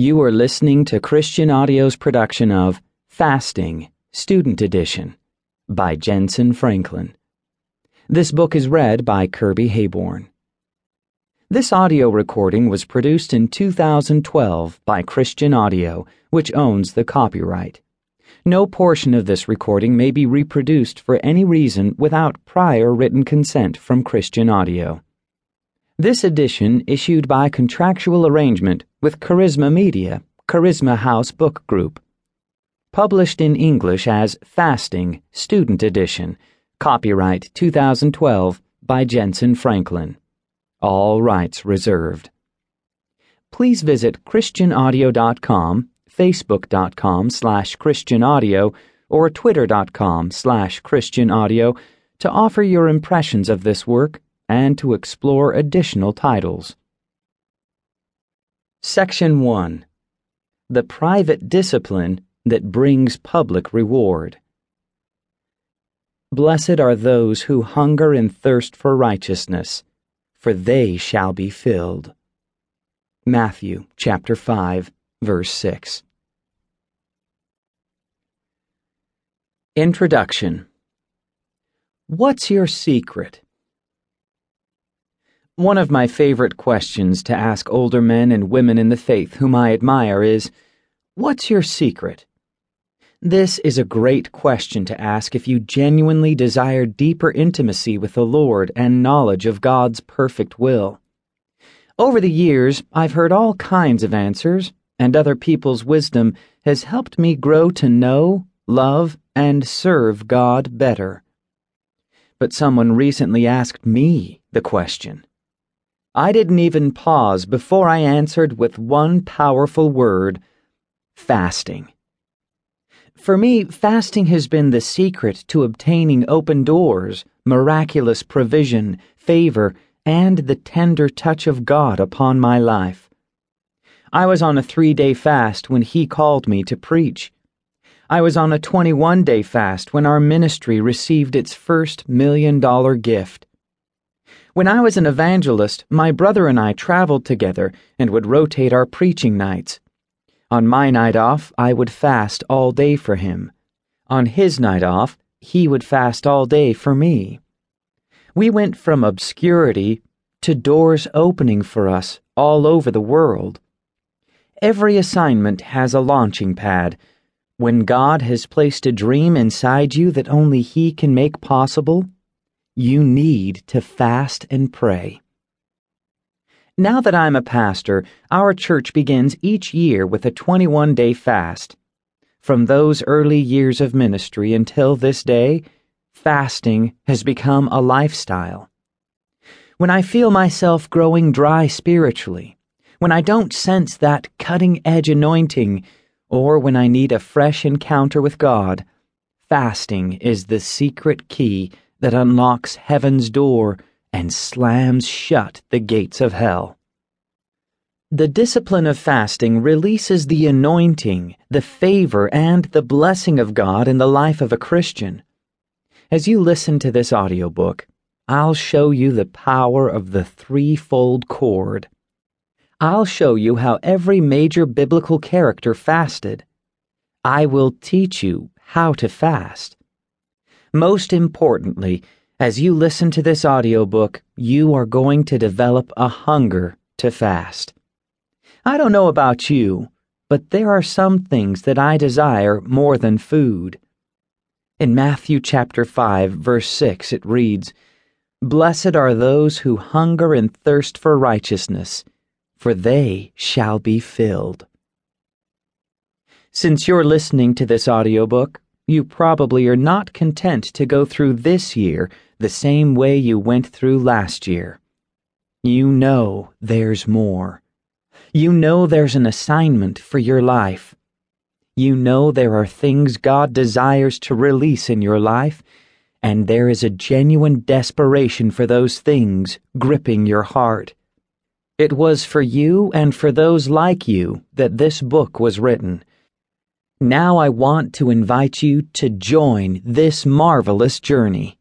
You are listening to Christian Audio's production of Fasting, Student Edition, by Jentezen Franklin. This book is read by Kirby Heyborne. This audio recording was produced in 2012 by Christian Audio, which owns the copyright. No portion of this recording may be reproduced for any reason without prior written consent from Christian Audio. This edition issued by contractual arrangement with Charisma Media, Charisma House Book Group. Published in English as Fasting, Student Edition, copyright 2012 by Jentezen Franklin. All rights reserved. Please visit ChristianAudio.com, Facebook.com/ChristianAudio, or Twitter.com/ChristianAudio to offer your impressions of this work and to explore additional titles. Section 1. The Private Discipline that Brings Public Reward. Blessed are those who hunger and thirst for righteousness, for they shall be filled. Matthew chapter 5, verse 6. Introduction. What's your secret? One of my favorite questions to ask older men and women in the faith whom I admire is, "What's your secret?" This is a great question to ask if you genuinely desire deeper intimacy with the Lord and knowledge of God's perfect will. Over the years, I've heard all kinds of answers, and other people's wisdom has helped me grow to know, love, and serve God better. But someone recently asked me the question. I didn't even pause before I answered with one powerful word: fasting. For me, fasting has been the secret to obtaining open doors, miraculous provision, favor, and the tender touch of God upon my life. I was on a 3-day fast when He called me to preach. I was on a 21-day fast when our ministry received its first $1 million gift. When I was an evangelist, my brother and I traveled together and would rotate our preaching nights. On my night off, I would fast all day for him. On his night off, he would fast all day for me. We went from obscurity to doors opening for us all over the world. Every assignment has a launching pad. When God has placed a dream inside you that only He can make possible, you need to fast and pray. Now that I'm a pastor, our church begins each year with a 21-day fast. From those early years of ministry until this day, fasting has become a lifestyle. When I feel myself growing dry spiritually, when I don't sense that cutting-edge anointing, or when I need a fresh encounter with God, fasting is the secret key that unlocks heaven's door and slams shut the gates of hell. The discipline of fasting releases the anointing, the favor, and the blessing of God in the life of a Christian. As you listen to this audiobook, I'll show you the power of the threefold cord. I'll show you how every major biblical character fasted. I will teach you how to fast. Most importantly, as you listen to this audiobook, you are going to develop a hunger to fast. I don't know about you, but there are some things that I desire more than food. In Matthew chapter 5, verse 6, it reads, "Blessed are those who hunger and thirst for righteousness, for they shall be filled." Since you're listening to this audiobook, you probably are not content to go through this year the same way you went through last year. You know there's more. You know there's an assignment for your life. You know there are things God desires to release in your life, and there is a genuine desperation for those things gripping your heart. It was for you and for those like you that this book was written. Now I want to invite you to join this marvelous journey.